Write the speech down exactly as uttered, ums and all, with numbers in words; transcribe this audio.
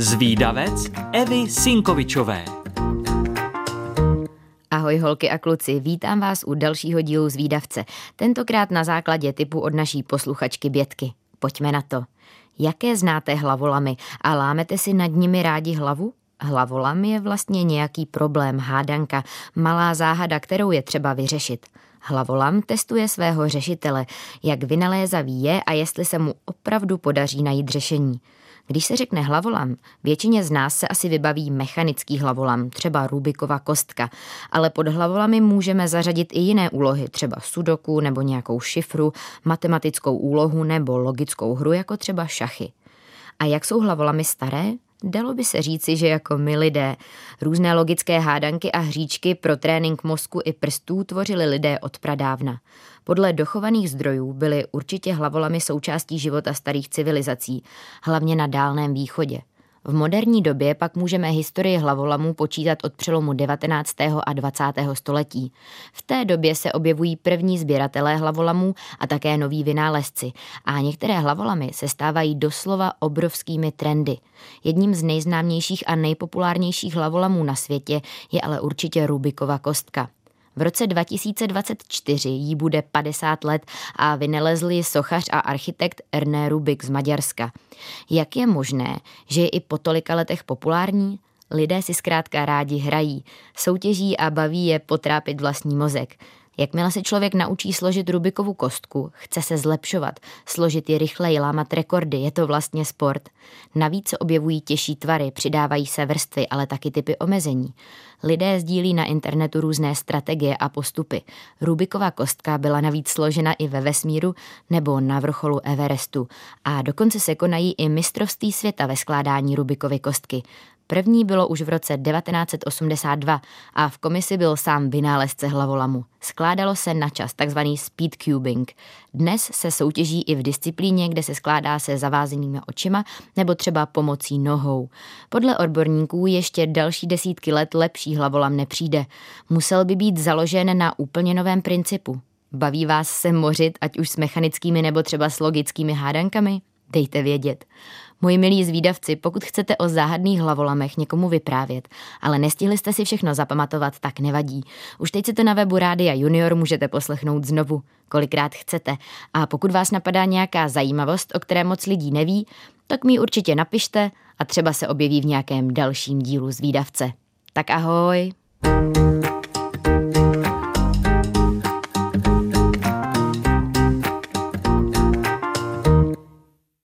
Zvídavec Evy Sinkovičové. Ahoj holky a kluci, vítám vás u dalšího dílu Zvídavce, tentokrát na základě tipu od naší posluchačky Bětky. Pojďme na to. Jaké znáte hlavolamy a lámete si nad nimi rádi hlavu? Hlavolam je vlastně nějaký problém, hádanka, malá záhada, kterou je třeba vyřešit. Hlavolam testuje svého řešitele, jak vynalézavý je a jestli se mu opravdu podaří najít řešení. Když se řekne hlavolam, většině z nás se asi vybaví mechanický hlavolam, třeba Rubikova kostka, ale pod hlavolami můžeme zařadit i jiné úlohy, třeba sudoku nebo nějakou šifru, matematickou úlohu nebo logickou hru, jako třeba šachy. A jak jsou hlavolamy staré? Dalo by se říci, že jako my lidé. Různé logické hádanky a hříčky pro trénink mozku i prstů tvořili lidé od pradávna. Podle dochovaných zdrojů byly určitě hlavolamy součástí života starých civilizací, hlavně na Dálném východě. V moderní době pak můžeme historii hlavolamů počítat od přelomu devatenáctého a dvacátého století. V té době se objevují první sběratelé hlavolamů a také noví vynálezci. A některé hlavolamy se stávají doslova obrovskými trendy. Jedním z nejznámějších a nejpopulárnějších hlavolamů na světě je ale určitě Rubikova kostka. V roce dva tisíce dvacet čtyři jí bude padesát let a vynalezl ji sochař a architekt Ernő Rubik z Maďarska. Jak je možné, že je i po tolika letech populární? Lidé si zkrátka rádi hrají, soutěží a baví je potrápit vlastní mozek. Jakmile se člověk naučí složit Rubikovu kostku, chce se zlepšovat, složit ji rychleji, lámat rekordy, je to vlastně sport. Navíc se objevují těžší tvary, přidávají se vrstvy, ale taky typy omezení. Lidé sdílí na internetu různé strategie a postupy. Rubikova kostka byla navíc složena i ve vesmíru nebo na vrcholu Everestu. A dokonce se konají i mistrovství světa ve skládání Rubikovy kostky. První bylo už v roce devatenáct set osmdesát dva a v komisi byl sám vynálezce hlavolamu. Skládalo se na čas, takzvaný speedcubing. Dnes se soutěží i v disciplíně, kde se skládá se zavázenými očima nebo třeba pomocí nohou. Podle odborníků ještě další desítky let lepší hlavolam nepřijde. Musel by být založen na úplně novém principu. Baví vás se mořit, ať už s mechanickými nebo třeba s logickými hádankami? Dejte vědět. Moji milí zvídavci, pokud chcete o záhadných hlavolamech někomu vyprávět, ale nestihli jste si všechno zapamatovat, tak nevadí. Už teď si to na webu Rádia Junior můžete poslechnout znovu, kolikrát chcete. A pokud vás napadá nějaká zajímavost, o které moc lidí neví, tak mi určitě napište a třeba se objeví v nějakém dalším dílu Zvídavce. Tak ahoj!